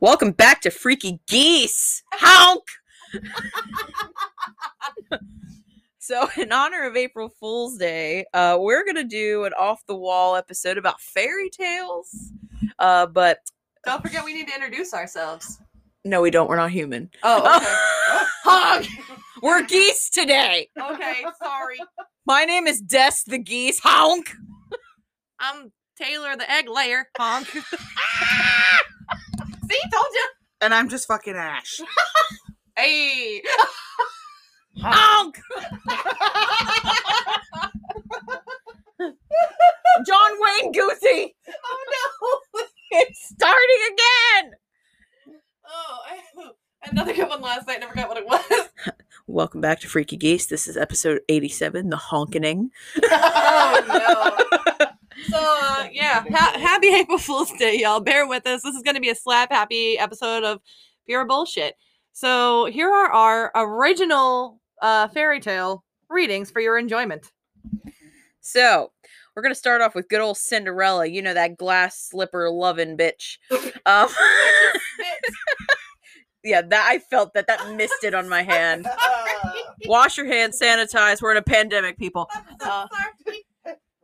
Welcome back to Freaky Geese! Honk! So, in honor of April Fool's Day, we're going to do an off-the-wall episode about fairy tales. But don't forget we need to introduce ourselves. No, we don't. We're not human. Oh, okay. Honk! We're geese today! Okay, sorry. My name is Des the Geese. Honk! I'm Taylor the Egg Layer. Honk. See, told you. And I'm just fucking Ash. Hey. Honk. John Wayne Goosey. Oh no. It's starting again. Oh, another good one last night. Never got what it was. Welcome back to Freaky Geese. This is episode 87, The Honkening. Oh no. So, yeah, happy April Fool's Day, y'all. Bear with us. This is going to be a slap-happy episode of pure bullshit. So, here are our original fairy tale readings for your enjoyment. So, we're going to start off with good old Cinderella. You know, that glass slipper loving bitch. Yeah, I felt that misted on my hand. Wash your hands, sanitize. We're in a pandemic, people.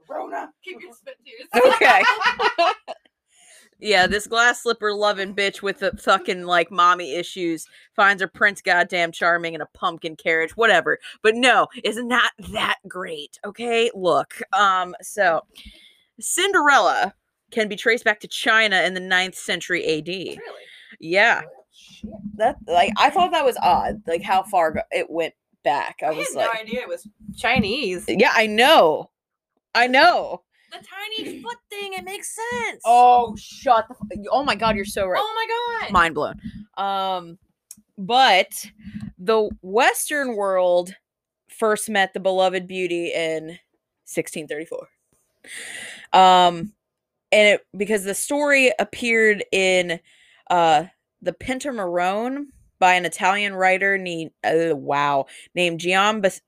Rona. Keep your spit tears. Okay. Yeah, this glass slipper loving bitch with the fucking like mommy issues finds her prince goddamn charming in a pumpkin carriage, whatever. But no, it's not that great. Okay, look. So Cinderella can be traced back to China in the 9th century AD. Really? Yeah. Oh, shit. That like I thought that was odd, like how far it went back. I was had no idea it was Chinese. Yeah, I know. The tiny foot thing, it makes sense. Oh, shut the oh my god, you're so right. Oh my god. Mind blown. But the Western world first met the beloved beauty in 1634. And it because the story appeared in the Pentamerone by an Italian writer named Giambattista.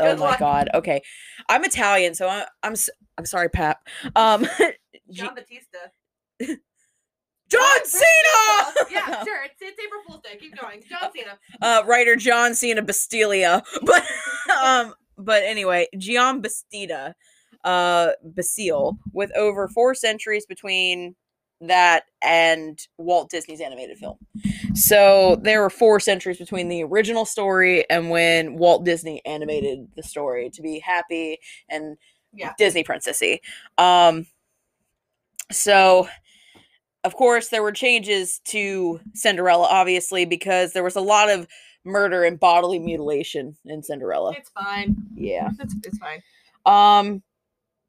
Oh my god. Okay. I'm Italian, so I'm sorry, Pap. Giambattista. John Cena! Yeah, sure. It's April Fool's Day. Keep going. John Cena. Writer John Cena Bastilia. But but anyway, Giambattista Basile with over 4 centuries between that and Walt Disney's animated film. So there were 4 centuries between the original story and when Walt Disney animated the story to be happy and Disney princessy. So of course there were changes to Cinderella, obviously, because there was a lot of murder and bodily mutilation in Cinderella. It's fine. Yeah. It's fine.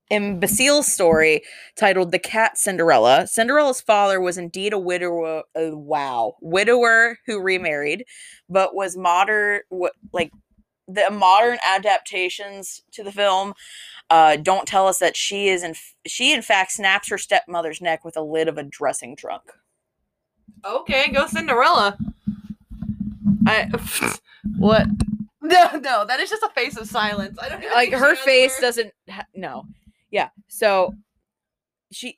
In Basile's story, titled The Cat Cinderella, Cinderella's father was indeed a widower who remarried, but was modern adaptations to the film don't tell us that she in fact snaps her stepmother's neck with a lid of a dressing trunk. Okay, go Cinderella. What? No, that is just a face of silence. I don't know. Like her face doesn't. No. Yeah, so she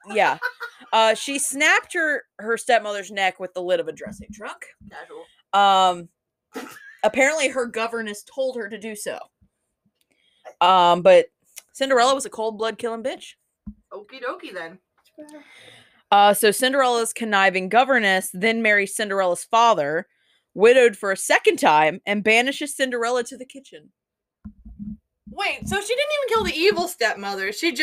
snapped her stepmother's neck with the lid of a dressing trunk. Casual. Apparently her governess told her to do so. But Cinderella was a cold blood killing bitch. Okie dokie then. So Cinderella's conniving governess then marries Cinderella's father, widowed for a second time, and banishes Cinderella to the kitchen. Wait, so she didn't even kill the evil stepmother. She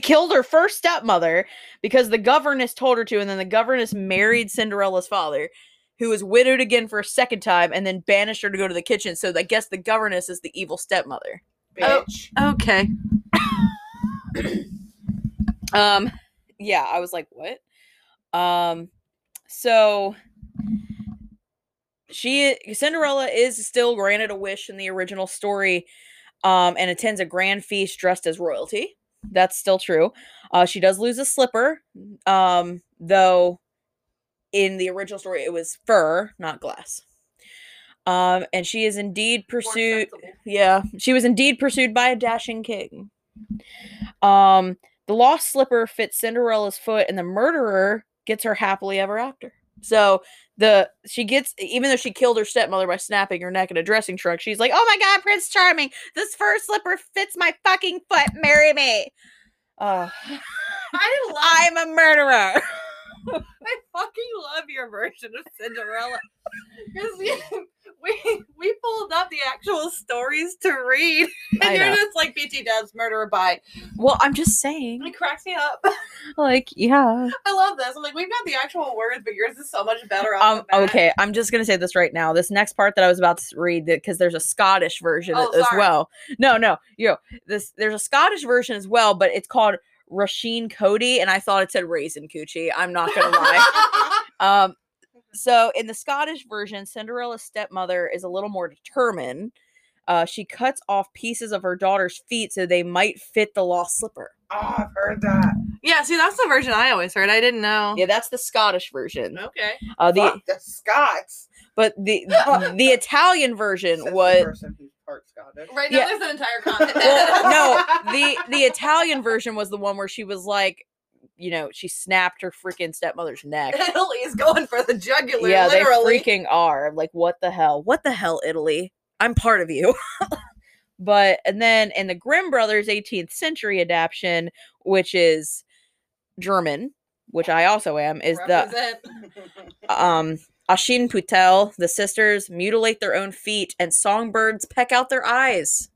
killed her first stepmother because the governess told her to, and then the governess married Cinderella's father, who was widowed again for a second time, and then banished her to go to the kitchen. So I guess the governess is the evil stepmother. Bitch. Oh, okay. Yeah, I was like, what? So Cinderella is still granted a wish in the original story. And attends a grand feast dressed as royalty. That's still true. She does lose a slipper, though in the original story it was fur, not glass. And she is indeed pursued. Yeah, she was indeed pursued by a dashing king. The lost slipper fits Cinderella's foot, and the murderer gets her happily ever after. So she gets, even though she killed her stepmother by snapping her neck in a dressing truck, she's like, oh my God, Prince Charming, this fur slipper fits my fucking foot. Marry me. I'm a murderer. I fucking love your version of Cinderella. We pulled up the actual stories to read, and you're just like, BT does murder by. Well, I'm just saying. It cracks me up. Like, yeah. I love this. I'm like, we've got the actual words, but yours is so much better. Okay, I'm just gonna say this right now. This next part that I was about to read, because there's a Scottish version as well. No, there's a Scottish version as well, but it's called Rashin Coatie, and I thought it said Raisin Coochie. I'm not gonna lie. So in the Scottish version, Cinderella's stepmother is a little more determined. She cuts off pieces of her daughter's feet so they might fit the lost slipper. Oh, I've heard that. Yeah, see, that's the version I always heard. I didn't know. Yeah, that's the Scottish version. Okay. Fuck the Scots. But the Italian version was. Right now, there's an entire continent. The Italian version was the one where she was like, she snapped her freaking stepmother's neck. Italy's going for the jugular. Yeah, literally. They freaking are. Like, what the hell? What the hell, Italy? I'm part of you. And then in the Grimm Brothers 18th century adaptation, which is German, which I also am, is Aschenputtel, the sisters mutilate their own feet, and songbirds peck out their eyes.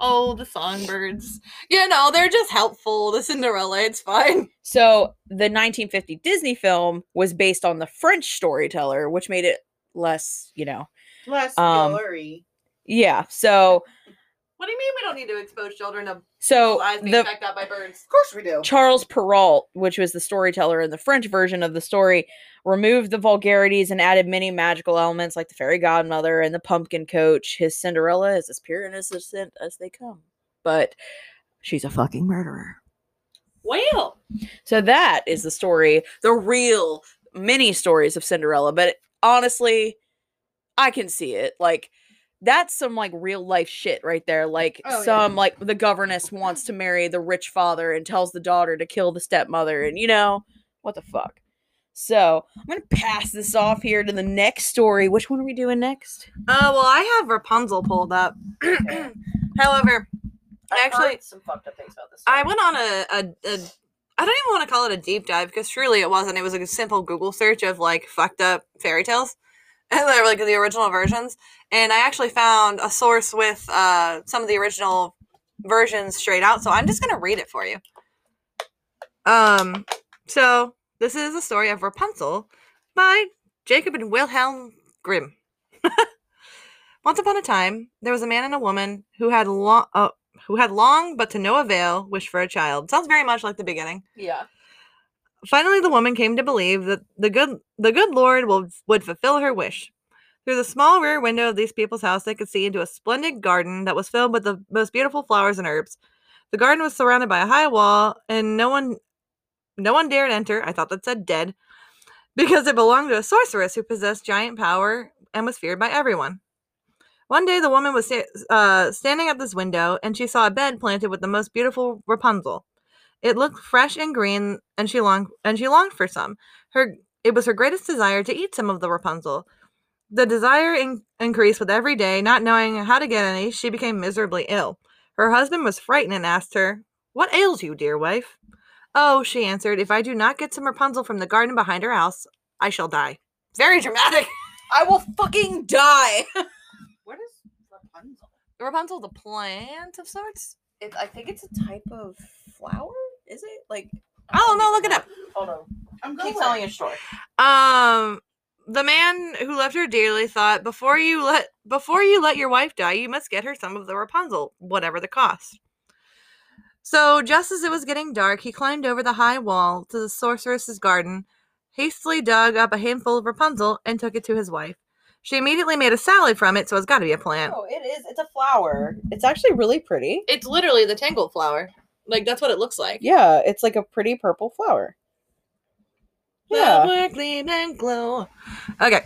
Oh, the songbirds. They're just helpful. The Cinderella, it's fine. So the 1950 Disney film was based on the French storyteller, which made it less, less gory. Yeah, so... What do you mean we don't need to expose children to eyes being checked out by birds? Of course we do. Charles Perrault, which was the storyteller in the French version of the story, removed the vulgarities and added many magical elements like the fairy godmother and the pumpkin coach. His Cinderella is as pure and as innocent as they come. But she's a fucking murderer. Well. So that is the story, the real mini stories of Cinderella. But honestly, I can see it. Like... That's some, real life shit right there. The governess wants to marry the rich father and tells the daughter to kill the stepmother. And, what the fuck? So, I'm going to pass this off here to the next story. Which one are we doing next? I have Rapunzel pulled up. Okay. However, I heard some fucked up things about this story. I went on I don't even want to call it a deep dive, because truly it wasn't. It was a simple Google search of, fucked up fairy tales. And they're the original versions. And I actually found a source with some of the original versions straight out. So I'm just going to read it for you. So this is the story of Rapunzel by Jacob and Wilhelm Grimm. Once upon a time, there was a man and a woman who had long, but to no avail, wished for a child. Sounds very much like the beginning. Yeah. Finally, the woman came to believe that the good Lord would fulfill her wish. Through the small rear window of these people's house, they could see into a splendid garden that was filled with the most beautiful flowers and herbs. The garden was surrounded by a high wall, and no one dared enter. I thought that said dead, because it belonged to a sorceress who possessed giant power and was feared by everyone. One day, the woman was standing at this window, and she saw a bed planted with the most beautiful Rapunzel. It looked fresh and green, and she longed for some. It was her greatest desire to eat some of the Rapunzel. The desire increased with every day. Not knowing how to get any, she became miserably ill. Her husband was frightened and asked her, "What ails you, dear wife?" "Oh," she answered, "if I do not get some Rapunzel from the garden behind her house, I shall die." Very dramatic. I will fucking die. What is Rapunzel? Rapunzel, the plant of sorts? I think it's a type of flower. Is it? I don't know. Look it up. Hold on. Keep telling your story. The man who loved her dearly thought, before you let your wife die, you must get her some of the Rapunzel, whatever the cost. So just as it was getting dark, he climbed over the high wall to the sorceress's garden, hastily dug up a handful of Rapunzel, and took it to his wife. She immediately made a salad from it, so it's got to be a plant. Oh, it is. It's a flower. It's actually really pretty. It's literally the tangled flower. That's what it looks like. Yeah, it's a pretty purple flower. Yeah. Flower, gleam, and glow. Okay.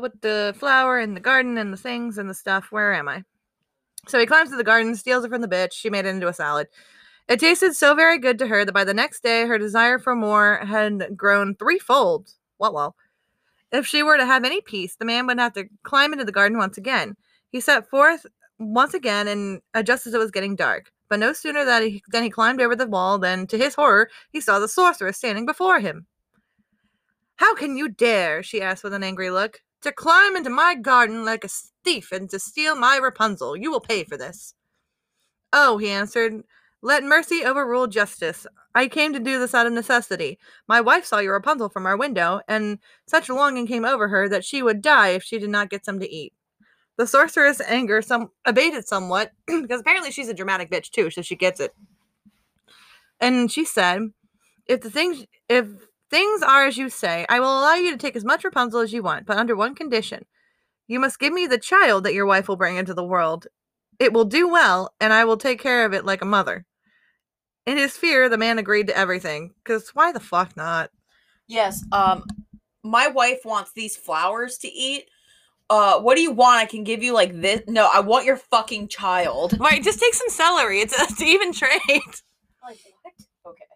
With the flower and the garden and the things and the stuff. Where am I? So he climbs to the garden, steals it from the bitch. She made it into a salad. It tasted so very good to her that by the next day her desire for more had grown threefold. Well. If she were to have any peace, the man would have to climb into the garden once again. He set forth once again, and just as it was getting dark. But no sooner than he climbed over the wall than, to his horror, he saw the sorceress standing before him. "How can you dare," she asked with an angry look, "to climb into my garden like a thief and to steal my Rapunzel? You will pay for this." "Oh," he answered, "let mercy overrule justice. I came to do this out of necessity. My wife saw your Rapunzel from our window, and such longing came over her that she would die if she did not get some to eat." The sorceress' anger abated somewhat, because apparently she's a dramatic bitch too, so she gets it. And she said, If things are as you say, I will allow you to take as much Rapunzel as you want, but under one condition. You must give me the child that your wife will bring into the world. It will do well, and I will take care of it like a mother." In his fear, the man agreed to everything, because why the fuck not? Yes, my wife wants these flowers to eat. What do you want? I can give you like this. No, I want your fucking child. Right, just take some celery. It's even trade. Like what? Okay.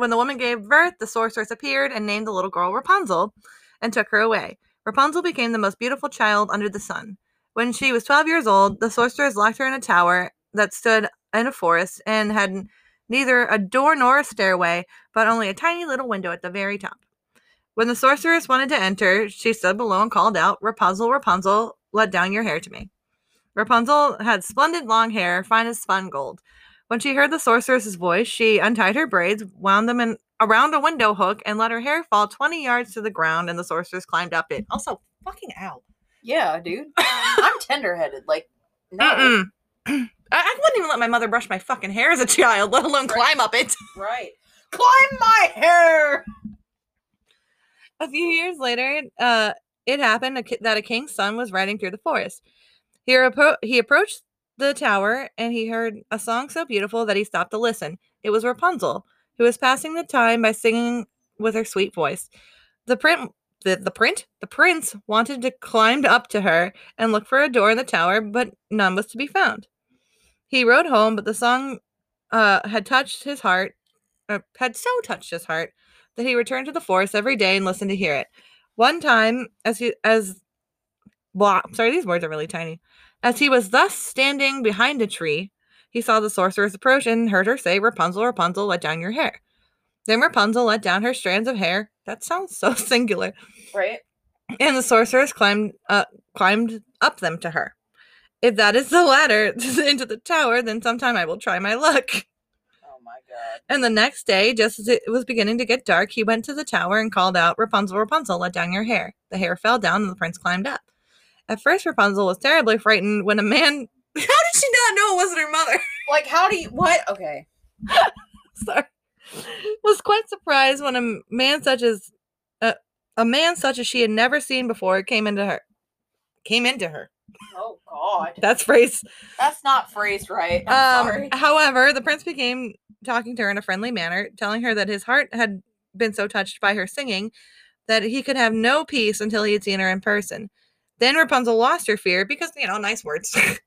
When the woman gave birth, the sorceress appeared and named the little girl Rapunzel and took her away. Rapunzel became the most beautiful child under the sun. When she was 12 years old, the sorceress locked her in a tower that stood in a forest and had neither a door nor a stairway, but only a tiny little window at the very top. When the sorceress wanted to enter, she stood below and called out, "Rapunzel, Rapunzel, let down your hair to me." Rapunzel had splendid long hair, fine as spun gold. When she heard the sorceress's voice, she untied her braids, wound them around a window hook, and let her hair fall 20 yards to the ground, and the sorceress climbed up it. Also, fucking out. Yeah, dude. I'm tender-headed. Like, no. I wouldn't even let my mother brush my fucking hair as a child, let alone climb up it. Right. Climb my hair! A few years later, it happened that a king's son was riding through the forest. He approached the tower, and he heard a song so beautiful that he stopped to listen. It was Rapunzel, who was passing the time by singing with her sweet voice. The prince wanted to climb up to her and look for a door in the tower, but none was to be found. He rode home, but the song had so touched his heart that he returned to the forest every day and listened to hear it. One time, As he was thus standing behind a tree, he saw the sorceress approach and heard her say, "Rapunzel, Rapunzel, let down your hair." Then Rapunzel let down her strands of hair. That sounds so singular. Right. And the sorceress climbed up them to her. "If that is the ladder into the tower, then sometime I will try my luck." Oh, my God. And the next day, just as it was beginning to get dark, he went to the tower and called out, "Rapunzel, Rapunzel, let down your hair." The hair fell down and the prince climbed up. At first, Rapunzel was terribly frightened when a man... How did she not know it wasn't her mother? Like, how do you... What? Okay. Sorry. Was quite surprised when a man such as she had never seen before came into her. Oh God, that's not phrased right. Sorry. However, the prince became talking to her in a friendly manner, telling her that his heart had been so touched by her singing that he could have no peace until he had seen her in person. Then Rapunzel lost her fear because, you know, nice words. Right,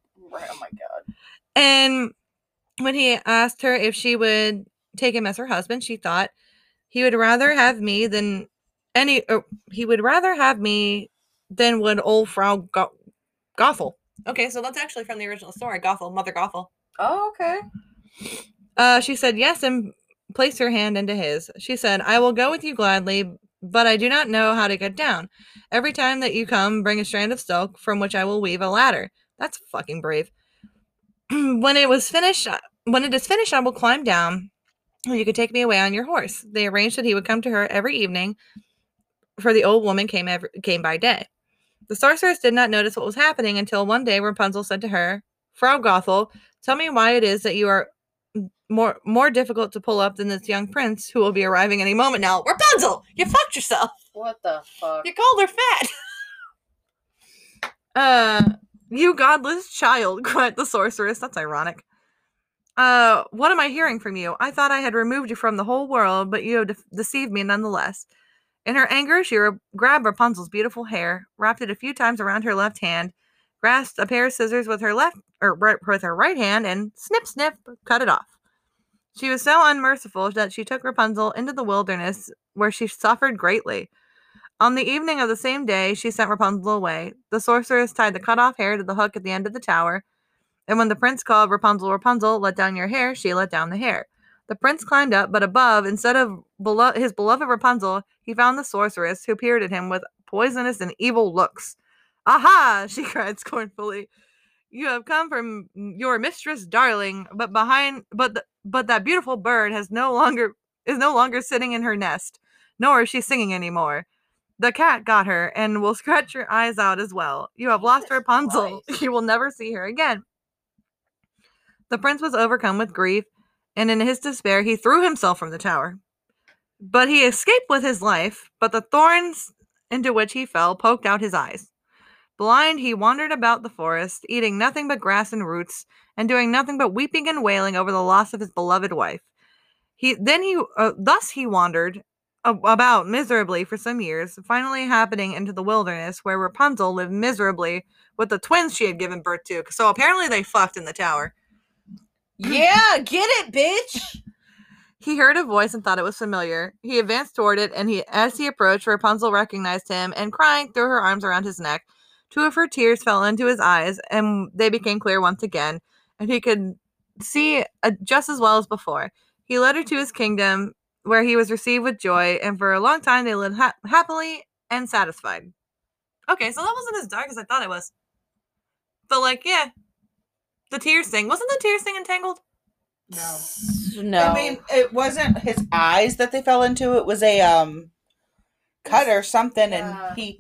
oh my God. And when he asked her if she would take him as her husband, she thought, he would rather have me than would old Frau Gothel. Okay, so that's actually from the original story, Gothel, Mother Gothel. Oh, okay. She said yes and placed her hand into his. She said, "I will go with you gladly, but I do not know how to get down. Every time that you come, bring a strand of silk from which I will weave a ladder." That's fucking brave. When it is finished, I will climb down. "You could take me away on your horse." They arranged that he would come to her every evening, for the old woman came by day. The sorceress did not notice what was happening until one day Rapunzel said to her, "Frau Gothel, tell me why it is that you are more difficult to pull up than this young prince who will be arriving any moment now." Rapunzel, you fucked yourself. What the fuck? You called her fat. "You godless child," cried the sorceress. That's ironic. "What am I hearing from you? I thought I had removed you from the whole world, but you have deceived me nonetheless." In her anger, she grabbed Rapunzel's beautiful hair, wrapped it a few times around her left hand, grasped a pair of scissors with her right hand, and snip, snip, cut it off. She was so unmerciful that she took Rapunzel into the wilderness, where she suffered greatly. On the evening of the same day, she sent Rapunzel away. The sorceress tied the cut-off hair to the hook at the end of the tower, and when the prince called, "Rapunzel, Rapunzel, let down your hair," she let down the hair. The prince climbed up, but above, instead of below his beloved Rapunzel, he found the sorceress, who peered at him with poisonous and evil looks. "Aha!" she cried scornfully. "You have come from your mistress, darling, but that beautiful bird is no longer sitting in her nest, nor is she singing any more. The cat got her, and will scratch your eyes out as well. You have lost Rapunzel. You will never see her again." The prince was overcome with grief, and in his despair he threw himself from the tower. But he escaped with his life, but the thorns into which he fell poked out his eyes. Blind, he wandered about the forest, eating nothing but grass and roots, and doing nothing but weeping and wailing over the loss of his beloved wife. Thus he wandered about miserably for some years, finally happening into the wilderness, where Rapunzel lived miserably with the twins she had given birth to. So apparently they fucked in the tower. Yeah, get it, bitch! He heard a voice and thought it was familiar. He advanced toward it, and as he approached, Rapunzel recognized him, and crying, threw her arms around his neck. Two of her tears fell into his eyes, and they became clear once again, and he could see just as well as before. He led her to his kingdom, where he was received with joy, and for a long time they lived happily and satisfied. Okay, so that wasn't as dark as I thought it was. But, like, yeah. The tears thing. Wasn't the tears thing entangled? No. I mean, it wasn't his eyes that they fell into. It was a cut or something, and he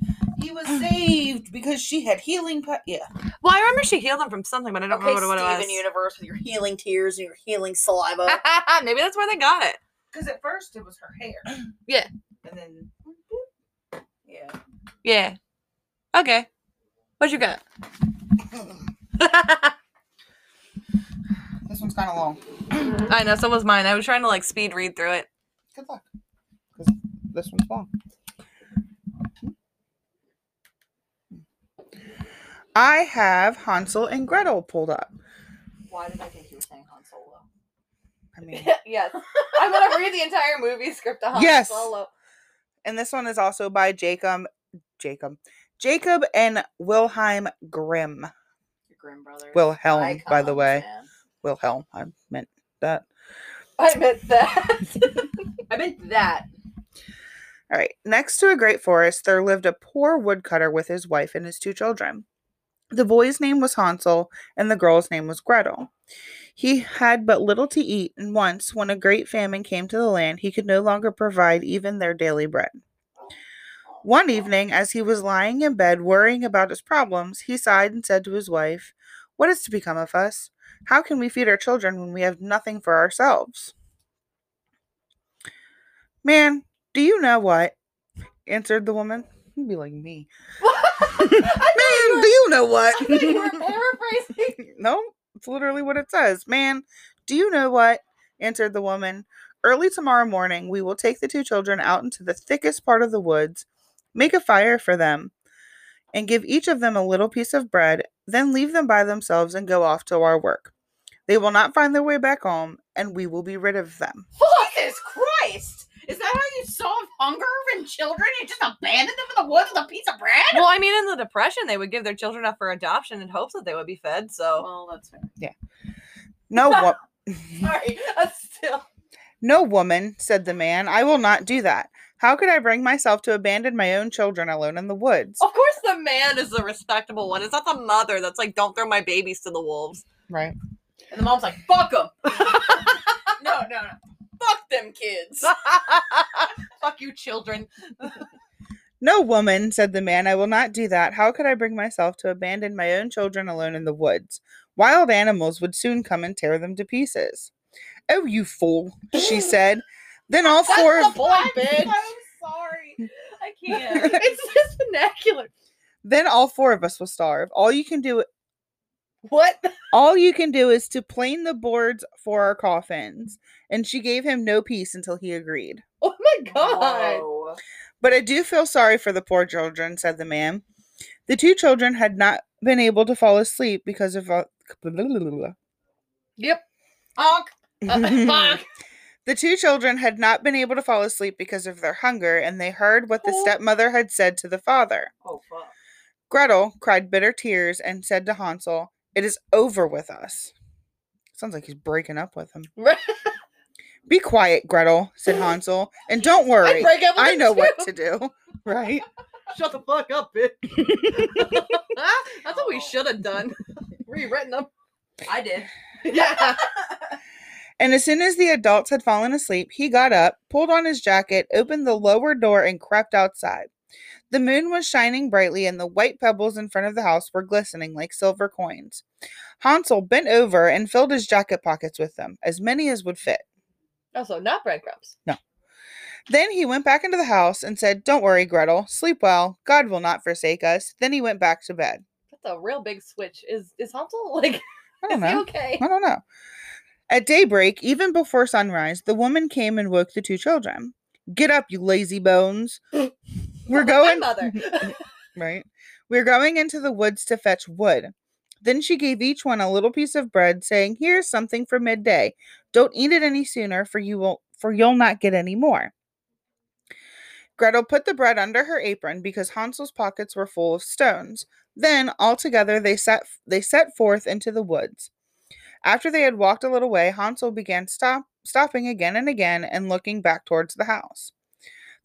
was saved because she had healing. Yeah. Well, I remember she healed him from something, but I don't remember what it was. Steven Universe, with your healing tears and your healing saliva. Maybe that's where they got it. Because at first it was her hair. Yeah. And then. Yeah. Yeah. Okay. What you got? This one's kind of long. I know, so was mine. I was trying to speed read through it. Good luck, because this one's long. I have Hansel and Gretel pulled up. Why did I think you were saying Han Solo? I mean, yes, I'm gonna read the entire movie script of Han Solo. And this one is also by Jacob and Wilhelm Grimm. Your Grimm brothers. Wilhelm, icons, by the way. Man. Wilhelm. I meant that. I meant that. All right. Next to a great forest, there lived a poor woodcutter with his wife and his two children. The boy's name was Hansel, and the girl's name was Gretel. He had but little to eat, and once, when a great famine came to the land, he could no longer provide even their daily bread. One evening, as he was lying in bed worrying about his problems, he sighed and said to his wife, "What is to become of us? How can we feed our children when we have nothing for ourselves?" "Man, do you know what?" answered the woman. You'd be like me. Man, do you know what? I thought you were paraphrasing. No, it's literally what it says. "Man, do you know what?" answered the woman. "Early tomorrow morning, we will take the two children out into the thickest part of the woods, make a fire for them, and give each of them a little piece of bread, then leave them by themselves and go off to our work. They will not find their way back home, and we will be rid of them." Jesus Christ! Is that how you solve hunger in children? You just abandon them in the woods with a piece of bread? Well, I mean, in the Depression, they would give their children up for adoption in hopes that they would be fed, so... Well, that's fair. Yeah. Sorry, that's still... "No, woman," said the man, "I will not do that. How could I bring myself to abandon my own children alone in the woods?" Of course the man is the respectable one. It's not the mother that's like, "Don't throw my babies to the wolves." Right. And the mom's like, "Fuck them." No. "Fuck them kids." "Fuck you children." "No, woman," said the man, "I will not do that. How could I bring myself to abandon my own children alone in the woods? Wild animals would soon come and tear them to pieces." "Oh, you fool," she said. "Then all four of..." I'm so sorry. I can't. It's just vernacular. "Then all four of us will starve. All you can do is to plane the boards for our coffins." And she gave him no peace until he agreed. Oh my God. Whoa. "But I do feel sorry for the poor children," said the man. The two children had not been able to fall asleep because of... Yep. Honk. Fuck! The two children had not been able to fall asleep because of their hunger, and they heard what the stepmother had said to the father. Oh, fuck. Gretel cried bitter tears and said to Hansel, "It is over with us." Sounds like he's breaking up with him. "Be quiet, Gretel," said Hansel, "and don't worry. I know what to do." Right? Shut the fuck up, bitch. That's what we should have done. Rewritten them. I did. Yeah. And as soon as the adults had fallen asleep, he got up, pulled on his jacket, opened the lower door, and crept outside. The moon was shining brightly, and the white pebbles in front of the house were glistening like silver coins. Hansel bent over and filled his jacket pockets with them, as many as would fit. Also, not breadcrumbs. No. Then he went back into the house and said, "Don't worry, Gretel. Sleep well. God will not forsake us." Then he went back to bed. That's a real big switch. Is Hansel, like, I don't know. Is he okay? I don't know. At daybreak, even before sunrise, the woman came and woke the two children. "Get up, you lazy bones. We're going mother." Right. "We're going into the woods to fetch wood." Then she gave each one a little piece of bread, saying, "Here's something for midday. Don't eat it any sooner, for you'll not get any more." Gretel put the bread under her apron because Hansel's pockets were full of stones. Then, all together, they set forth into the woods. After they had walked a little way, Hansel began stopping again and again and looking back towards the house.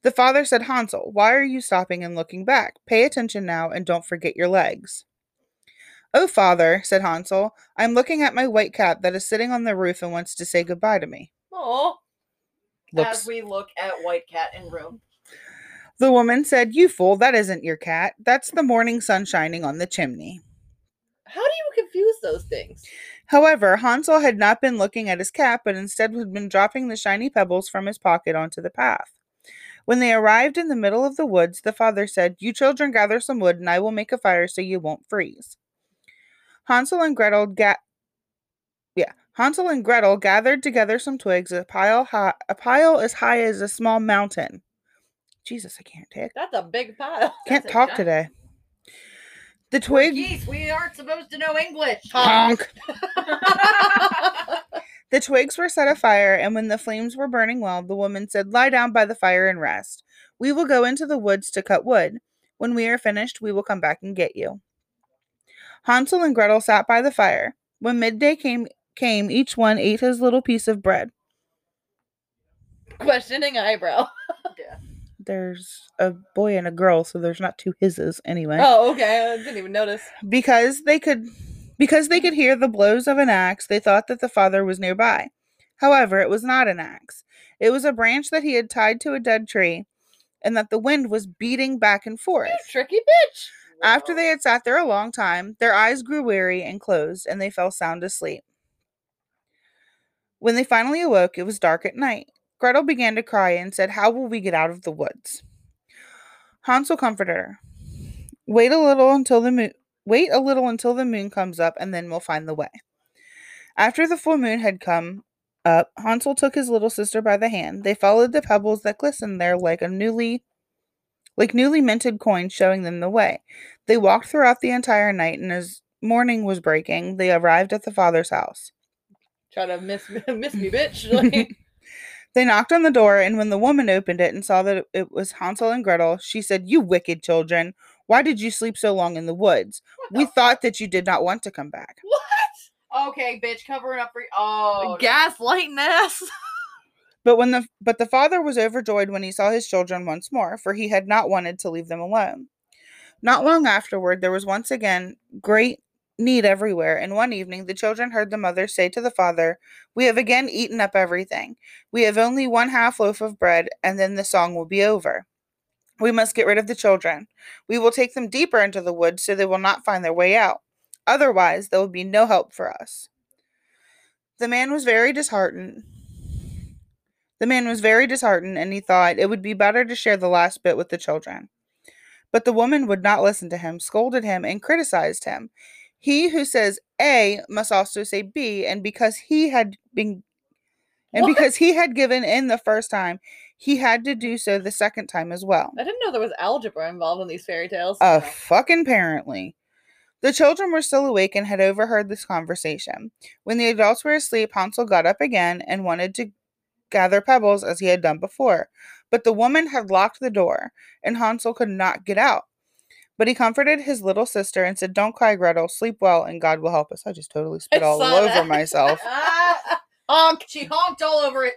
The father said, "Hansel, why are you stopping and looking back? Pay attention now and don't forget your legs." "Oh, father," said Hansel, "I'm looking at my white cat that is sitting on the roof and wants to say goodbye to me." Aww. As we look at white cat in room. The woman said, "You fool, that isn't your cat. That's the morning sun shining on the chimney." How do you confuse those things? However, Hansel had not been looking at his cat, but instead had been dropping the shiny pebbles from his pocket onto the path. When they arrived in the middle of the woods, the father said, "You children gather some wood, and I will make a fire so you won't freeze." Hansel and Gretel gathered together some twigs, a pile as high as a small mountain. Jesus, I can't take. That's a big pile. Can't talk giant. Today. The twig. Geez, we aren't supposed to know English. Honk. The twigs were set afire, and when the flames were burning well, the woman said, "Lie down by the fire and rest. We will go into the woods to cut wood. When we are finished, we will come back and get you." Hansel and Gretel sat by the fire. When midday came, each one ate his little piece of bread. Questioning eyebrow. Yeah. There's a boy and a girl, so there's not two hises anyway. Oh, okay. I didn't even notice. Because they could hear the blows of an axe, they thought that the father was nearby. However, it was not an axe. It was a branch that he had tied to a dead tree, and that the wind was beating back and forth. You tricky bitch! After they had sat there a long time, their eyes grew weary and closed, and they fell sound asleep. When they finally awoke, it was dark at night. Gretel began to cry and said, "How will we get out of the woods?" Hansel comforted her. Wait a little until the moon comes up, and then we'll find the way. After the full moon had come up, Hansel took his little sister by the hand. They followed the pebbles that glistened there like newly minted coins, showing them the way. They walked throughout the entire night, and as morning was breaking, they arrived at the father's house. Try to miss me, bitch. Like. They knocked on the door, and when the woman opened it and saw that it was Hansel and Gretel, she said, "You wicked children, why did you sleep so long in the woods? We thought that you did not want to come back." What? Okay, bitch, covering up for gaslighting ass. But the father was overjoyed when he saw his children once more, for he had not wanted to leave them alone. Not long afterward, there was once again great need everywhere, and one evening the children heard the mother say to the father, "We have again eaten up everything. We have only one half loaf of bread, and then the song will be over. We must get rid of the children. We will take them deeper into the woods so they will not find their way out. Otherwise, there will be no help for us." The man was very disheartened, and he thought it would be better to share the last bit with the children. But the woman would not listen to him, scolded him, and criticized him. He who says A must also say B, and because he had given in the first time, he had to do so the second time as well. I didn't know there was algebra involved in these fairy tales. Fucking apparently. The children were still awake and had overheard this conversation. When the adults were asleep, Hansel got up again and wanted to gather pebbles as he had done before. But the woman had locked the door, and Hansel could not get out. But he comforted his little sister and said, "Don't cry, Gretel. Sleep well, and God will help us." I just totally spit all over myself. She honked all over it.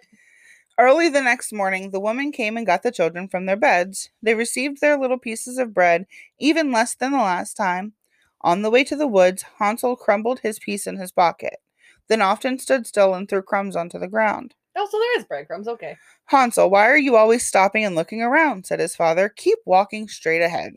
Early the next morning, the woman came and got the children from their beds. They received their little pieces of bread, even less than the last time. On the way to the woods, Hansel crumbled his piece in his pocket, then often stood still and threw crumbs onto the ground. Oh, so there is breadcrumbs, okay. "Hansel, why are you always stopping and looking around?" said his father. "Keep walking straight ahead."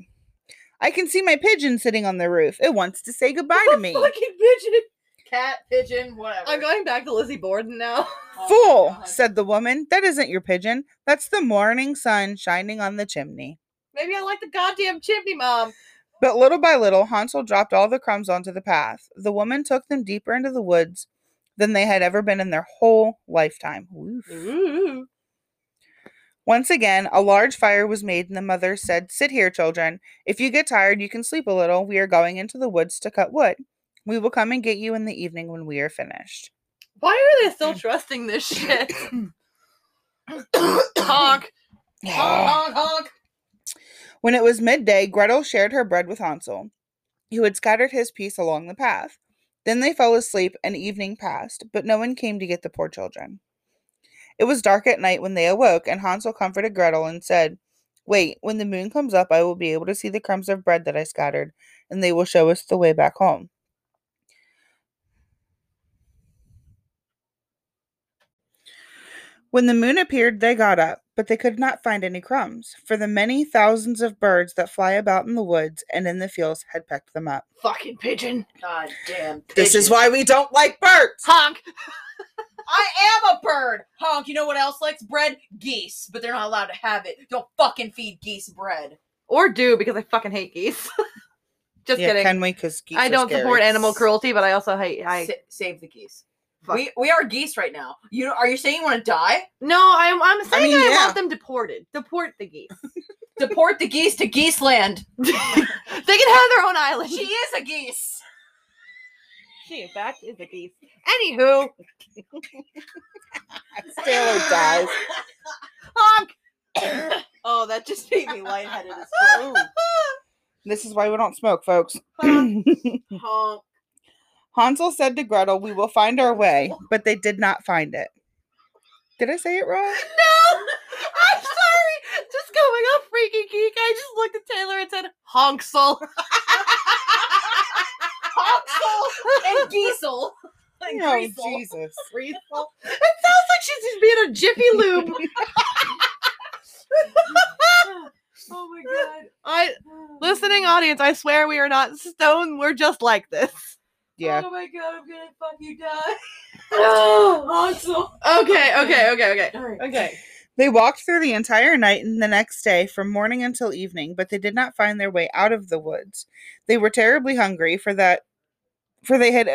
"I can see my pigeon sitting on the roof. It wants to say goodbye to me." Fucking pigeon! Cat, pigeon, whatever. I'm going back to Lizzie Borden now. "Fool," said the woman. "That isn't your pigeon. That's the morning sun shining on the chimney." Maybe I like the goddamn chimney, Mom. But little by little, Hansel dropped all the crumbs onto the path. The woman took them deeper into the woods than they had ever been in their whole lifetime. Ooh. Once again, a large fire was made, and the mother said, "Sit here, children. If you get tired, you can sleep a little. We are going into the woods to cut wood. We will come and get you in the evening when we are finished." Why are they still trusting this shit? Honk. Yeah. Honk, honk, honk. When it was midday, Gretel shared her bread with Hansel, who had scattered his piece along the path. Then they fell asleep, and evening passed, but no one came to get the poor children. It was dark at night when they awoke, and Hansel comforted Gretel and said, "Wait, when the moon comes up, I will be able to see the crumbs of bread that I scattered, and they will show us the way back home." When the moon appeared, they got up, but they could not find any crumbs, for the many thousands of birds that fly about in the woods and in the fields had pecked them up. Fucking pigeon. God damn pigeon. This is why we don't like birds. Honk. I am a bird. Honk. You know what else likes bread? Geese, but they're not allowed to have it. Don't fucking feed geese bread. Or do, because I fucking hate geese. Just kidding. Can we? Because geese I don't support animal cruelty, but I also hate... Save the geese. Fuck. We are geese right now. Are you saying you want to die? No, I'm saying I want them deported. Deport the geese. Deport the geese to geese land. They can have their own island. She is a geese. She in fact is a geese. Anywho, Taylor dies. Honk. Oh, that just made me lightheaded as well. This is why we don't smoke, folks. Honk. Honk. Hansel said to Gretel, "We will find our way," but they did not find it. Did I say it wrong? No! I'm sorry! Just going off Freaky Geek, I just looked at Taylor and said, "Honksel." Honksel and Diesel. And oh, Greasel. Jesus. Greasel. It sounds like she's just being a Jiffy Lube. Oh my God. Listening audience, I swear we are not stoned. We're just like this. Yeah. Oh my God, I'm gonna fucking die. Oh, awesome. Okay. They walked through the entire night and the next day, from morning until evening, but they did not find their way out of the woods. They were terribly hungry, for they had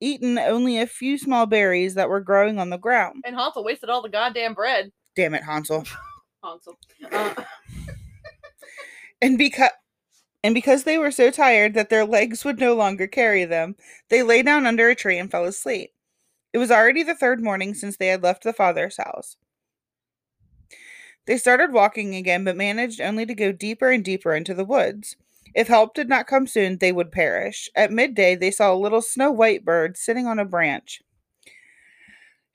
eaten only a few small berries that were growing on the ground. And Hansel wasted all the goddamn bread. Damn it, Hansel. Hansel. And because they were so tired that their legs would no longer carry them, they lay down under a tree and fell asleep. It was already the third morning since they had left the father's house. They started walking again, but managed only to go deeper and deeper into the woods. If help did not come soon, they would perish. At midday, they saw a little snow-white bird sitting on a branch.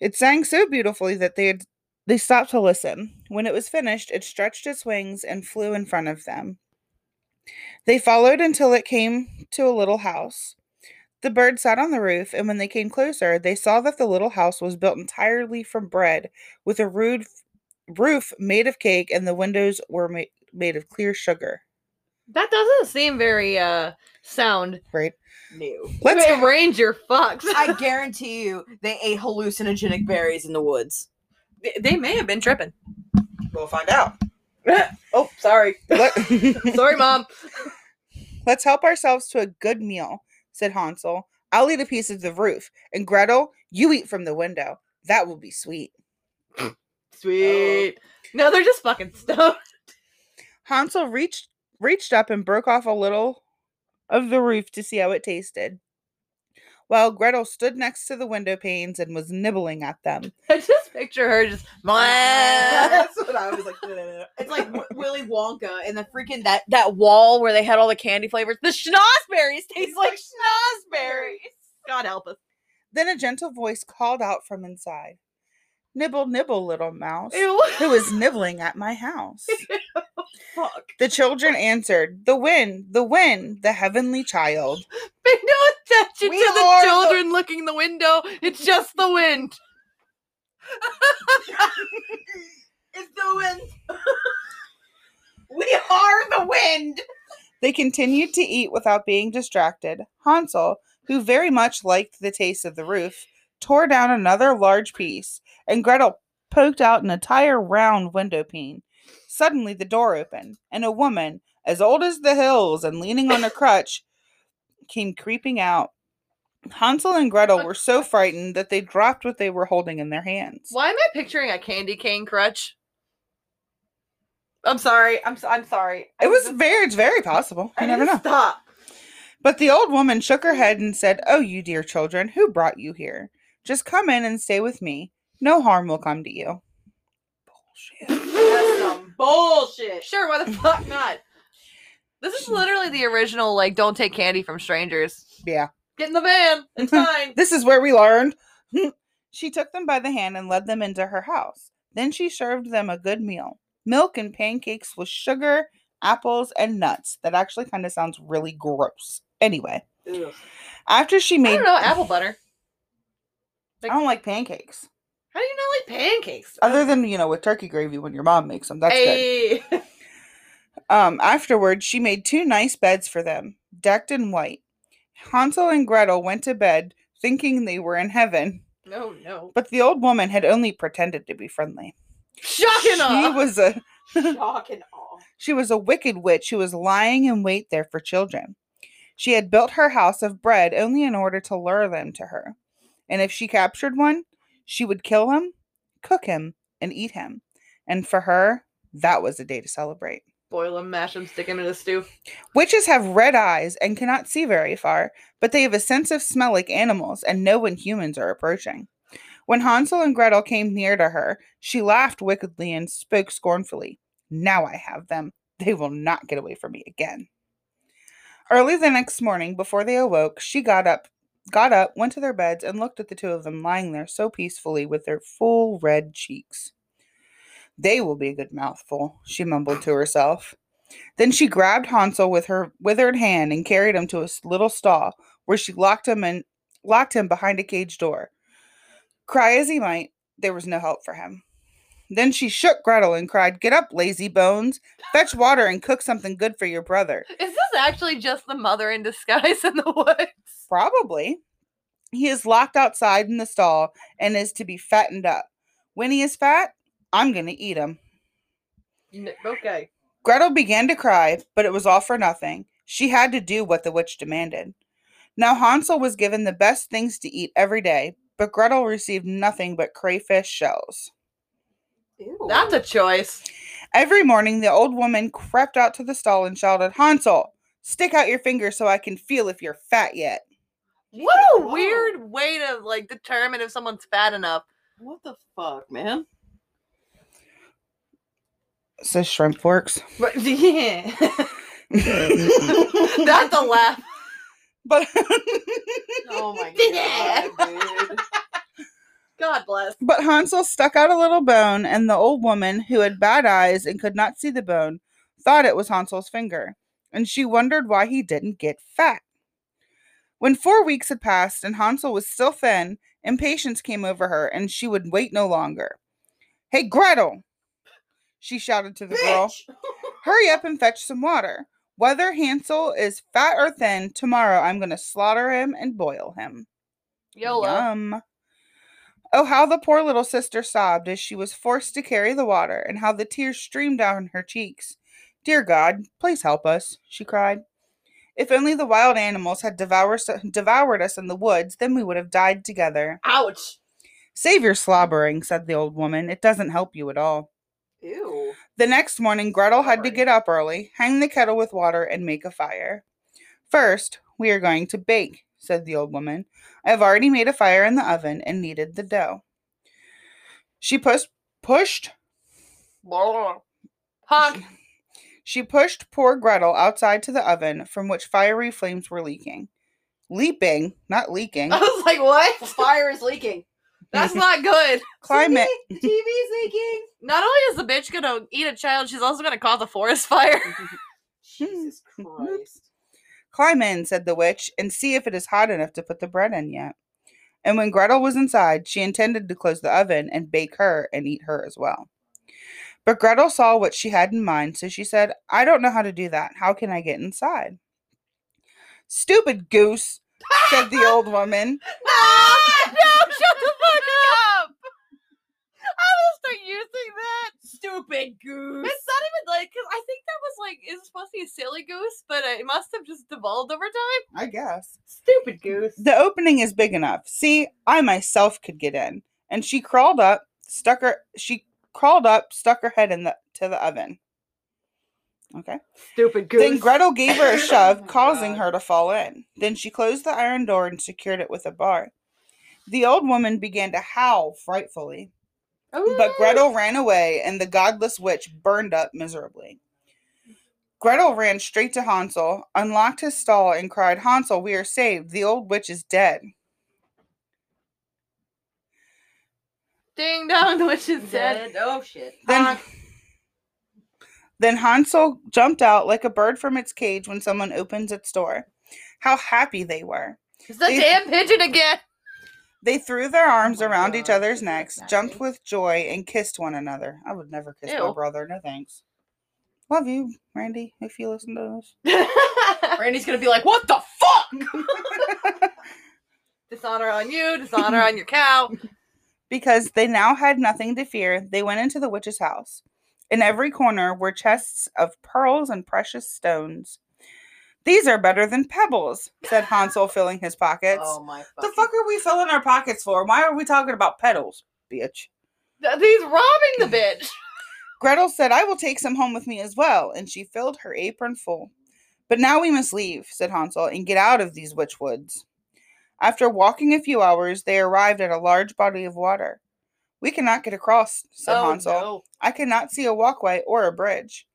It sang so beautifully that they stopped to listen. When it was finished, it stretched its wings and flew in front of them. They followed until it came to a little house. The bird sat on the roof, and when they came closer, they saw that the little house was built entirely from bread, with a rude roof made of cake, and the windows were made of clear sugar. That doesn't seem very sound. Right? No. Let's arrange your fucks. I guarantee you they ate hallucinogenic berries in the woods. They may have been tripping. We'll find out. Oh, sorry. Sorry, Mom. "Let's help ourselves to a good meal," said Hansel. "I'll eat a piece of the roof, and Gretel, you eat from the window. That will be sweet." Sweet. Oh. No, they're just fucking stoned. Hansel reached up and broke off a little of the roof to see how it tasted, while Gretel stood next to the window panes and was nibbling at them. I just picture her just... That's what I was like. It's like Willy Wonka and the freaking that wall where they had all the candy flavors. The schnozberries taste like schnozberries. God help us. Then a gentle voice called out from inside. Nibble, nibble, little mouse. Ew. Who is nibbling at my house? Fuck. The children answered, the wind, the heavenly child. Pay no attention to the children looking in the window. It's just the wind. It's the wind. We are the wind. They continued to eat without being distracted. Hansel, who very much liked the taste of the roof, tore down another large piece, and Gretel poked out an entire round window pane. Suddenly the door opened, and a woman, as old as the hills and leaning on a crutch, came creeping out. Hansel and Gretel were so frightened that they dropped what they were holding in their hands. Why am I picturing a candy cane crutch? I'm sorry. I'm sorry. It's very possible. You never know. Stop. But the old woman shook her head and said, "Oh, you dear children, who brought you here? Just come in and stay with me. No harm will come to you." Bullshit. That's some bullshit. Sure, why the fuck not? This is literally the original, like, don't take candy from strangers. Yeah. Get in the van. It's fine. This is where we learned. She took them by the hand and led them into her house. Then she served them a good meal. Milk and pancakes with sugar, apples, and nuts. That actually kind of sounds really gross. Anyway. Ew. After she made... I don't know, apple butter. Like, I don't like pancakes. How do you not like pancakes? Other than, you know, with turkey gravy when your mom makes them. That's good. Afterwards, she made two nice beds for them, decked in white. Hansel and Gretel went to bed thinking they were in heaven. No, no. But the old woman had only pretended to be friendly. Shock and awe! Shock and awe. She was a wicked witch who was lying in wait there for children. She had built her house of bread only in order to lure them to her. And if she captured one, she would kill him, cook him, and eat him. And for her, that was a day to celebrate. Boil him, mash him, stick him in a stew. Witches have red eyes and cannot see very far, but they have a sense of smell like animals and know when humans are approaching. When Hansel and Gretel came near to her, she laughed wickedly and spoke scornfully. "Now I have them. They will not get away from me again." Early the next morning, before they awoke, she got up, went to their beds, and looked at the two of them lying there so peacefully with their full red cheeks. "They will be a good mouthful," she mumbled to herself. Then she grabbed Hansel with her withered hand and carried him to a little stall, where she locked him behind a cage door. Cry as he might, there was no help for him. Then she shook Gretel and cried, "Get up, lazy bones. Fetch water and cook something good for your brother." Is this actually just the mother in disguise in the woods? Probably. "He is locked outside in the stall and is to be fattened up. When he is fat, I'm going to eat him." Okay. Gretel began to cry, but it was all for nothing. She had to do what the witch demanded. Now Hansel was given the best things to eat every day, but Gretel received nothing but crayfish shells. Ew. That's a choice. Every morning, the old woman crept out to the stall and shouted, "Hansel, stick out your finger so I can feel if you're fat yet." What a weird way to, like, determine if someone's fat enough. What the fuck, man? It says shrimp forks. But, yeah. That's a laugh. But oh my god, dude. God bless. But Hansel stuck out a little bone, and the old woman, who had bad eyes and could not see the bone, thought it was Hansel's finger, and she wondered why he didn't get fat. When 4 weeks had passed and Hansel was still thin, impatience came over her, and she would wait no longer. "Hey, Gretel," she shouted to the girl, "hurry up and fetch some water. Whether Hansel is fat or thin, tomorrow I'm going to slaughter him and boil him." YOLO. Yum. Oh, how the poor little sister sobbed as she was forced to carry the water, and how the tears streamed down her cheeks. "Dear God, please help us," she cried. "If only the wild animals had devoured us in the woods, then we would have died together." Ouch! "Save your slobbering," said the old woman. "It doesn't help you at all." Ew. The next morning, Gretel had to get up early, hang the kettle with water, and make a fire. First, we are going to bake, said the old woman. I have already made a fire in the oven and kneaded the dough. She pushed poor Gretel outside to the oven from which fiery flames were leaking. Leaping, not leaking. I was like, what? The fire is leaking. That's not good. Climate. TV's leaking. Not only is the bitch going to eat a child, she's also going to cause a forest fire. Jesus Christ. Climb in, said the witch, and see if it is hot enough to put the bread in yet. And when Gretel was inside, she intended to close the oven and bake her and eat her as well. But Gretel saw what she had in mind, so she said, I don't know how to do that. How can I get inside? Stupid goose, said the old woman. No, shut the fuck up! I will start using that. Stupid goose. It's not even like, because I think that was like, it's supposed to be a silly goose, but it must have just devolved over time. I guess. Stupid goose. The opening is big enough. See, I myself could get in. And she crawled up, stuck her head to the oven. Okay. Stupid goose. Then Gretel gave her a shove, causing her to fall in. Then she closed the iron door and secured it with a bar. The old woman began to howl frightfully. Ooh. But Gretel ran away, and the godless witch burned up miserably. Gretel ran straight to Hansel, unlocked his stall, and cried, Hansel, we are saved. The old witch is dead. Ding dong, the witch is dead. Oh, shit. Then Hansel jumped out like a bird from its cage when someone opens its door. How happy they were. It's the damn pigeon again. They threw their arms around each other's necks, jumped with joy, and kissed one another. I would never kiss my brother. No thanks. Love you, Randy, if you listen to this. Randy's going to be like, what the fuck? Dishonor on you, dishonor on your cow. Because they now had nothing to fear, they went into the witch's house. In every corner were chests of pearls and precious stones. These are better than pebbles, said Hansel, filling his pockets. Oh my! The fuck are we filling our pockets for? Why are we talking about petals, bitch? He's robbing the bitch. Gretel said, I will take some home with me as well, and she filled her apron full. But now we must leave, said Hansel, and get out of these witch woods. After walking a few hours, they arrived at a large body of water. We cannot get across, said Hansel. No. I cannot see a walkway or a bridge.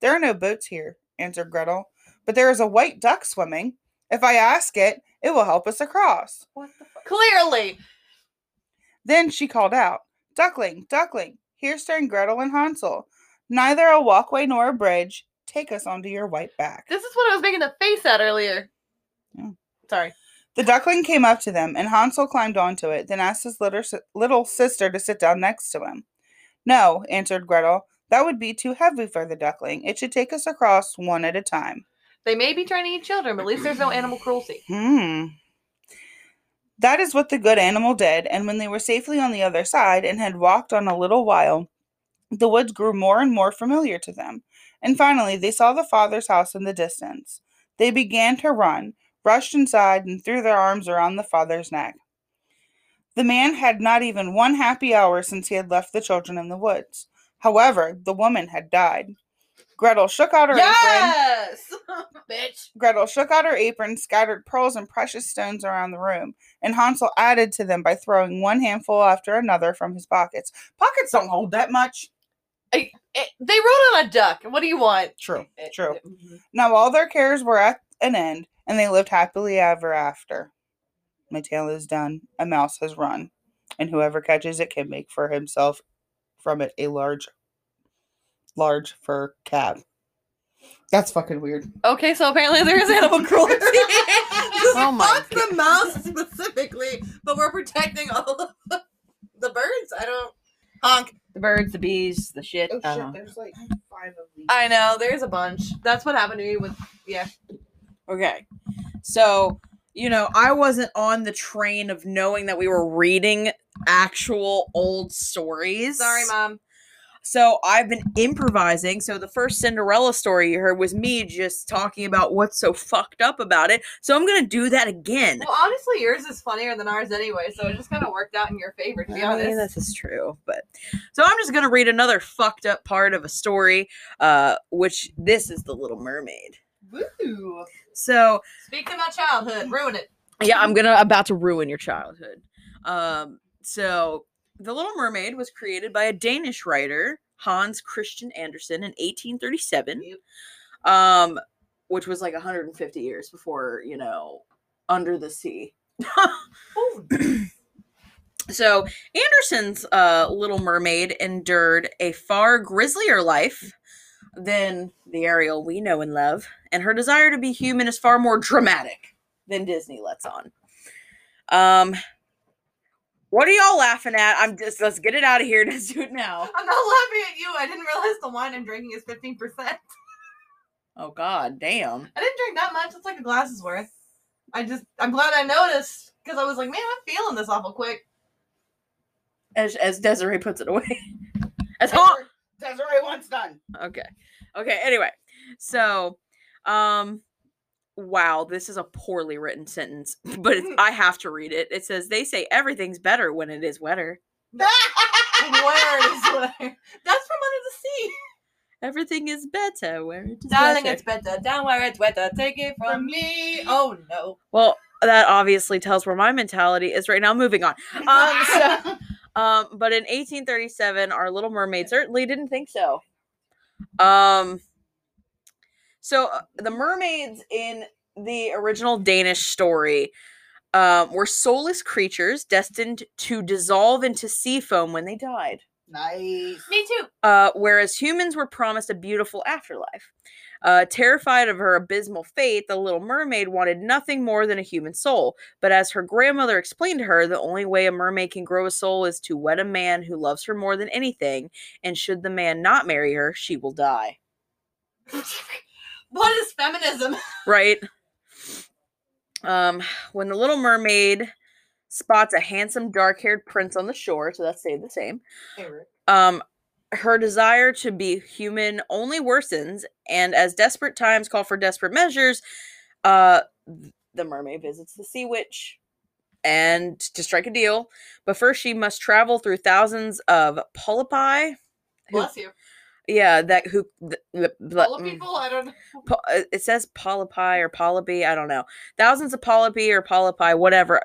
There are no boats here, answered Gretel. But there is a white duck swimming. If I ask it, it will help us across. What the fuck? Clearly. Then she called out, Duckling, duckling, here stand Gretel and Hansel. Neither a walkway nor a bridge. Take us onto your white back. This is what I was making the face at earlier. Yeah. Sorry. The duckling came up to them, and Hansel climbed onto it, then asked his little sister to sit down next to him. No, answered Gretel. That would be too heavy for the duckling. It should take us across one at a time. They may be trying to eat children, but at least there's no animal cruelty. That is what the good animal did, and when they were safely on the other side and had walked on a little while, the woods grew more and more familiar to them, and finally they saw the father's house in the distance. They began to run, rushed inside, and threw their arms around the father's neck. The man had not even one happy hour since he had left the children in the woods. However, the woman had died. Gretel shook out her apron. Yes! Bitch. Gretel shook out her apron, scattered pearls and precious stones around the room, and Hansel added to them by throwing one handful after another from his pockets. Pockets don't hold that much. They rode on a duck. What do you want? True. Now all their cares were at an end, and they lived happily ever after. My tale is done. A mouse has run, and whoever catches it can make for himself from it a large fur cap. That's fucking weird. Okay, so apparently there is animal cruelty. Oh my fuck God. The mouse specifically, but we're protecting all of the birds. I don't honk. The birds, the bees, the shit. Oh shit, there's like 5 of these. I know, there's a bunch. That's what happened to me with Okay. So, I wasn't on the train of knowing that we were reading actual old stories. Sorry, Mom. So I've been improvising. So the first Cinderella story you heard was me just talking about what's so fucked up about it. So I'm going to do that again. Well, honestly, yours is funnier than ours anyway. So it just kind of worked out in your favor, to be honest. Yeah, this is true. But so I'm just going to read another fucked up part of a story, which this is The Little Mermaid. Woo! So speaking about childhood, ruin it. Yeah, I'm about to ruin your childhood. So The Little Mermaid was created by a Danish writer, Hans Christian Andersen, in 1837. Yep. Which was like 150 years before, you know, Under the Sea. So Andersen's Little Mermaid endured a far grislier life than the Ariel we know and love, and her desire to be human is far more dramatic than Disney lets on. What are y'all laughing at? Let's get it out of here. Let's do it now. I'm not laughing at you. I didn't realize the wine I'm drinking is 15%. Oh, God damn. I didn't drink that much. It's like a glass's worth. I'm glad I noticed, because I was like, man, I'm feeling this awful quick. As Desiree puts it away. Desiree wants done. Okay. Okay, anyway. So, wow, this is a poorly written sentence, but I have to read it. It says, they say everything's better when it is wetter. Where it is wetter. That's from Under the Sea. Everything is better where it is wetter. Darling, it's better down where it's wetter. Take it from me. Oh, no. Well, that obviously tells where my mentality is right now. Moving on. But in 1837, our Little Mermaid certainly didn't think so. So the mermaids in the original Danish story were soulless creatures destined to dissolve into sea foam when they died. Nice. Me too. Whereas humans were promised a beautiful afterlife. Terrified of her abysmal fate, the Little Mermaid wanted nothing more than a human soul. But as her grandmother explained to her, the only way a mermaid can grow a soul is to wed a man who loves her more than anything. And should the man not marry her, she will die. What is feminism? Right. When the Little Mermaid spots a handsome, dark-haired prince on the shore, so that's stayed the same. Her desire to be human only worsens, and as desperate times call for desperate measures, the mermaid visits the sea witch and to strike a deal. But first, she must travel through thousands of polypi. Bless you. Yeah, that who people? I don't know. It says polypi or polypi. I don't know. Thousands of polypi or polypi, whatever.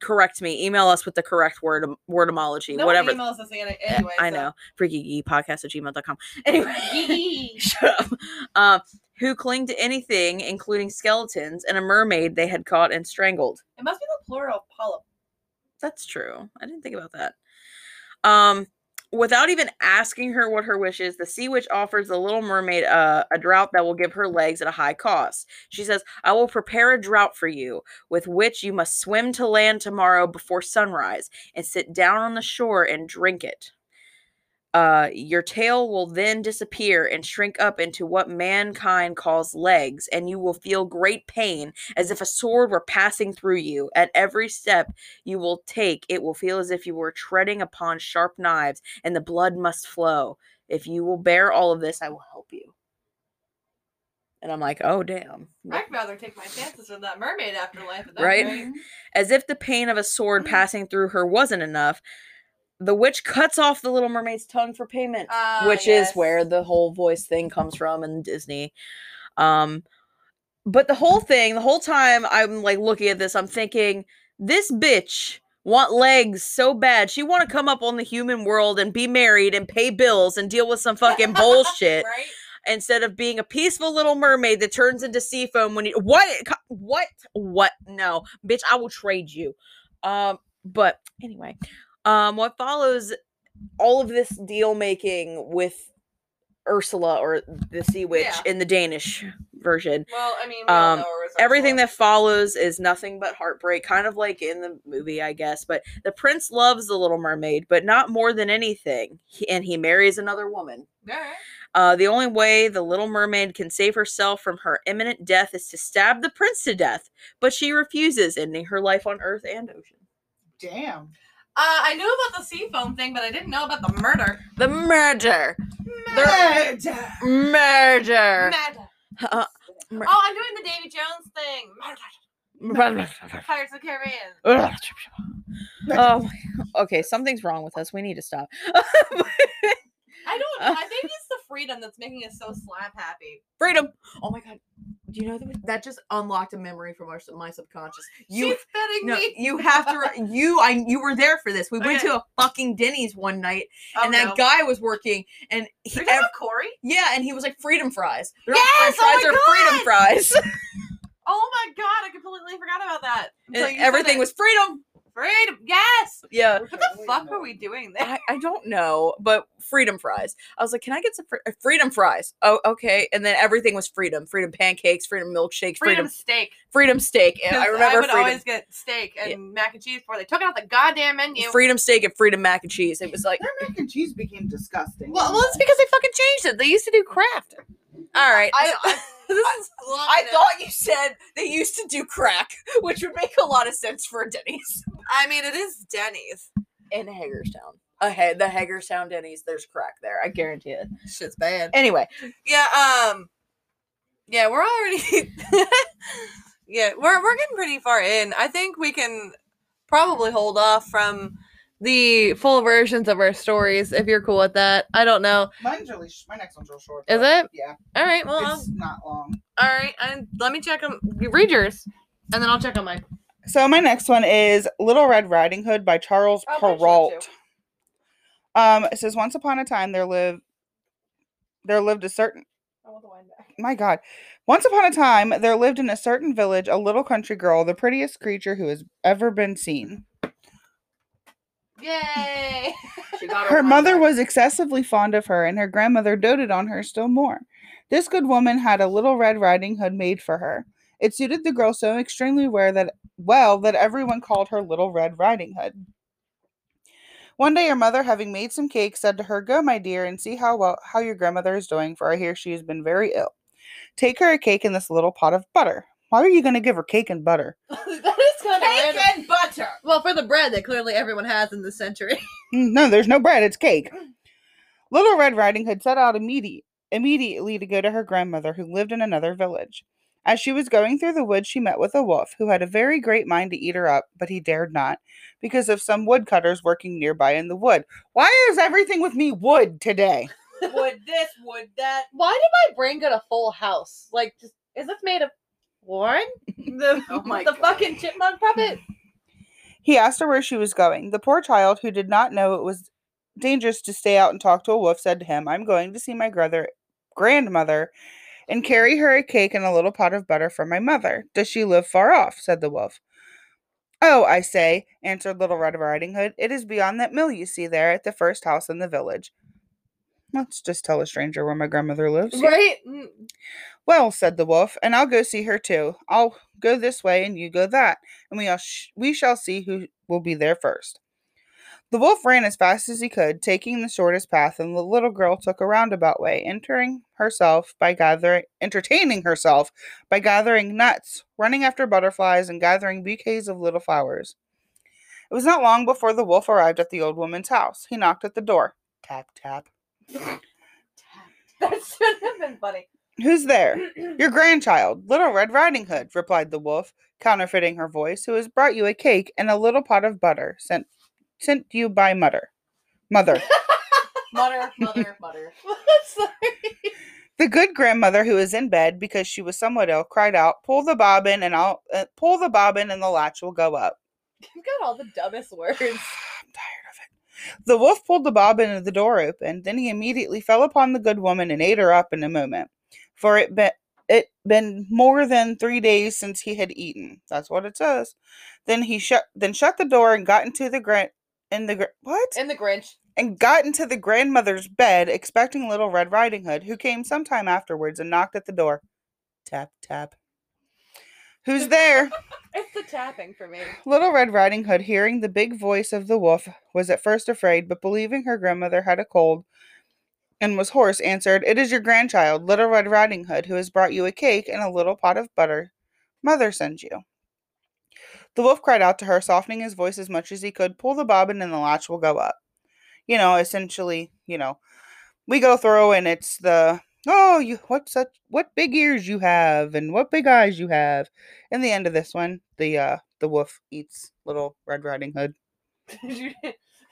Correct me. Email us with the correct word etymology. No whatever. Emails us anyway. I know. freakygeepodcast@gmail.com. Anyway, shut up. Who cling to anything, including skeletons and a mermaid they had caught and strangled. It must be the plural of polyp. That's true. I didn't think about that. Without even asking her what her wish is, the sea witch offers the Little Mermaid a draught that will give her legs at a high cost. She says, I will prepare a draught for you, with which you must swim to land tomorrow before sunrise, and sit down on the shore and drink it. Your tail will then disappear and shrink up into what mankind calls legs, and you will feel great pain, as if a sword were passing through you. At every step you will take, it will feel as if you were treading upon sharp knives, and the blood must flow. If you will bear all of this, I will help you. And I'm like, oh, damn. I'd rather take my chances with that mermaid afterlife. Right? As if the pain of a sword passing through her wasn't enough, the witch cuts off the Little Mermaid's tongue for payment, which is where the whole voice thing comes from in Disney. But the whole time I'm like looking at this, I'm thinking, this bitch want legs so bad. She want to come up on the human world and be married and pay bills and deal with some fucking bullshit. Right? Instead of being a peaceful little mermaid that turns into sea foam when you, what? No, bitch, I will trade you. But anyway. What follows all of this deal making with Ursula or the sea witch in the Danish version. Well, I mean, we all know everything that follows is nothing but heartbreak, kind of like in the movie, I guess. But the prince loves the Little Mermaid, but not more than anything, and he marries another woman. All right. The only way the Little Mermaid can save herself from her imminent death is to stab the prince to death, but she refuses, ending her life on Earth and ocean. Damn. I knew about the sea foam thing, but I didn't know about the murder. The murder. Murder. Oh, I'm doing the Davy Jones thing. Murder. Pirates of the Caribbean. Oh, okay. Something's wrong with us. We need to stop. I think it's the freedom that's making us so slap happy. Freedom. Oh my God. Do you know that just unlocked a memory from my subconscious? She's betting me. You have to. You were there for this. We went to a fucking Denny's one night, and that guy was working, and he Corey. Yeah, and he was like freedom fries. They're not french fries, they're freedom fries. Oh my god, I completely forgot about that. And everything was freedom. Freedom, yes! Yeah. What the fuck were we doing there? I don't know, but freedom fries. I was like, can I get some freedom fries? Oh, okay. And then everything was freedom. Freedom pancakes, freedom milkshakes, freedom steak. Freedom steak. And I remember I would always get steak and mac and cheese before they took it off the goddamn menu. Freedom steak and freedom mac and cheese. It was like... Their mac and cheese became disgusting. Well, it's because they fucking changed it. They used to do craft. All right. I thought you said they used to do crack, which would make a lot of sense for Denny's. I mean, it is Denny's. In Hagerstown. The Hagerstown Denny's, there's crack there. I guarantee it. Shit's bad. Anyway. Yeah, we're already... we're getting pretty far in. I think we can probably hold off from the full versions of our stories, if you're cool with that. I don't know. My next one's real short. Is it? Yeah. All right. Well, it's not long. All right. And let me check them. Read yours, and then I'll check on mine. So my next one is Little Red Riding Hood by Charles Perrault. It says, once upon a time there lived a certain. I want the wine back. My God. Once upon a time there lived in a certain village a little country girl, the prettiest creature who has ever been seen. Yay! Her mother was excessively fond of her, and her grandmother doted on her still more. This good woman had a little Red Riding Hood made for her. It suited the girl so extremely well that everyone called her Little Red Riding Hood. One day her mother, having made some cake, said to her, "Go, my dear, and see how your grandmother is doing, for I hear she has been very ill. Take her a cake and this little pot of butter." Why are you going to give her cake and butter? And butter. Well, for the bread that clearly everyone has in this century. No, there's no bread. It's cake. Little Red Riding Hood set out immediately to go to her grandmother, who lived in another village. As she was going through the woods, she met with a wolf, who had a very great mind to eat her up, but he dared not, because of some woodcutters working nearby in the wood. Why is everything with me wood today? Wood this, wood that. Why did my brain get a full house? Like, just, is this made of... Warren? The fucking chipmunk puppet? He asked her where she was going. The poor child, who did not know it was dangerous to stay out and talk to a wolf, said to him, "I'm going to see my grandmother and carry her a cake and a little pot of butter for my mother. Does she live far off?" said the wolf. "Oh, I say," answered Little Red Riding Hood, "it is beyond that mill you see there at the first house in the village." Let's just tell a stranger where my grandmother lives. Right? "Well," said the wolf, "and I'll go see her too. I'll go this way and you go that, and we shall see who will be there first." The wolf ran as fast as he could, taking the shortest path, and the little girl took a roundabout way, entertaining herself by gathering nuts, running after butterflies, and gathering bouquets of little flowers. It was not long before the wolf arrived at the old woman's house. He knocked at the door. Tap, tap. That should have been funny. "Who's there?" "Your grandchild, Little Red Riding Hood," replied the wolf, counterfeiting her voice, "who has brought you a cake and a little pot of butter sent you by mother. Mother. Sorry. The good grandmother, who was in bed because she was somewhat ill, cried out, pull the bobbin, and the latch will go up." You've got all the dumbest words. I'm tired of it. The wolf pulled the bobbin and the door opened. Then he immediately fell upon the good woman and ate her up in a moment, for it been more than 3 days since he had eaten. That's what it says. Then he shut the door and got into the grandmother's bed, expecting Little Red Riding Hood, who came sometime afterwards and knocked at the door. Tap, tap. "Who's there?" It's the tapping for me. Little Red Riding Hood, hearing the big voice of the wolf, was at first afraid, but believing her grandmother had a cold and was hoarse, answered, "It is your grandchild, Little Red Riding Hood, who has brought you a cake and a little pot of butter mother sends you." The wolf cried out to her, softening his voice as much as he could, "Pull the bobbin and the latch will go up." You know, essentially, you know, we go through and it's the... "Oh, you! What big ears you have, and what big eyes you have." In the end of this one, the wolf eats Little Red Riding Hood.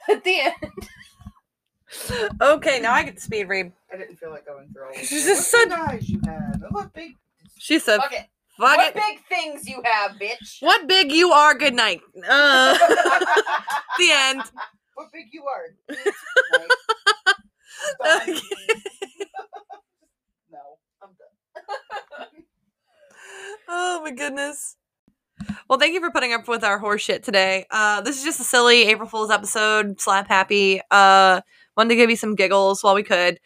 At the end. Okay, now I get to speed read. I didn't feel like going through all this. What big eyes you have, and what big She said, fuck it. Fuck what it. Big things you have, bitch. What big you are, good night. The end. What big you are. Okay. No, I'm done. Oh, my goodness. Well, thank you for putting up with our horse shit today. This is just a silly April Fool's episode. Slap happy. Wanted to give you some giggles while we could.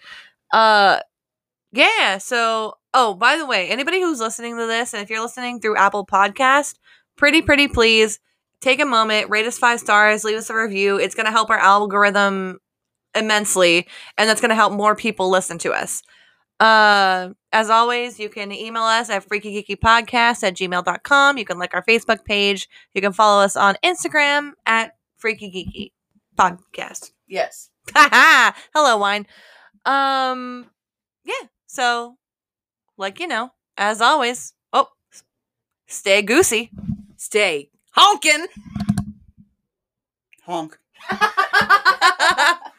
Yeah, so... Oh, by the way, anybody who's listening to this, and if you're listening through Apple Podcast, pretty please take a moment, rate us 5 stars, leave us a review. It's going to help our algorithm immensely, and that's going to help more people listen to us. As always, you can email us at freakygeekypodcast@gmail.com. You can like our Facebook page. You can follow us on Instagram at freakygeekypodcast. Yes. Hello, wine. Yeah, so... Like, you know, as always, oh, stay goosey. Stay honkin'. Honk.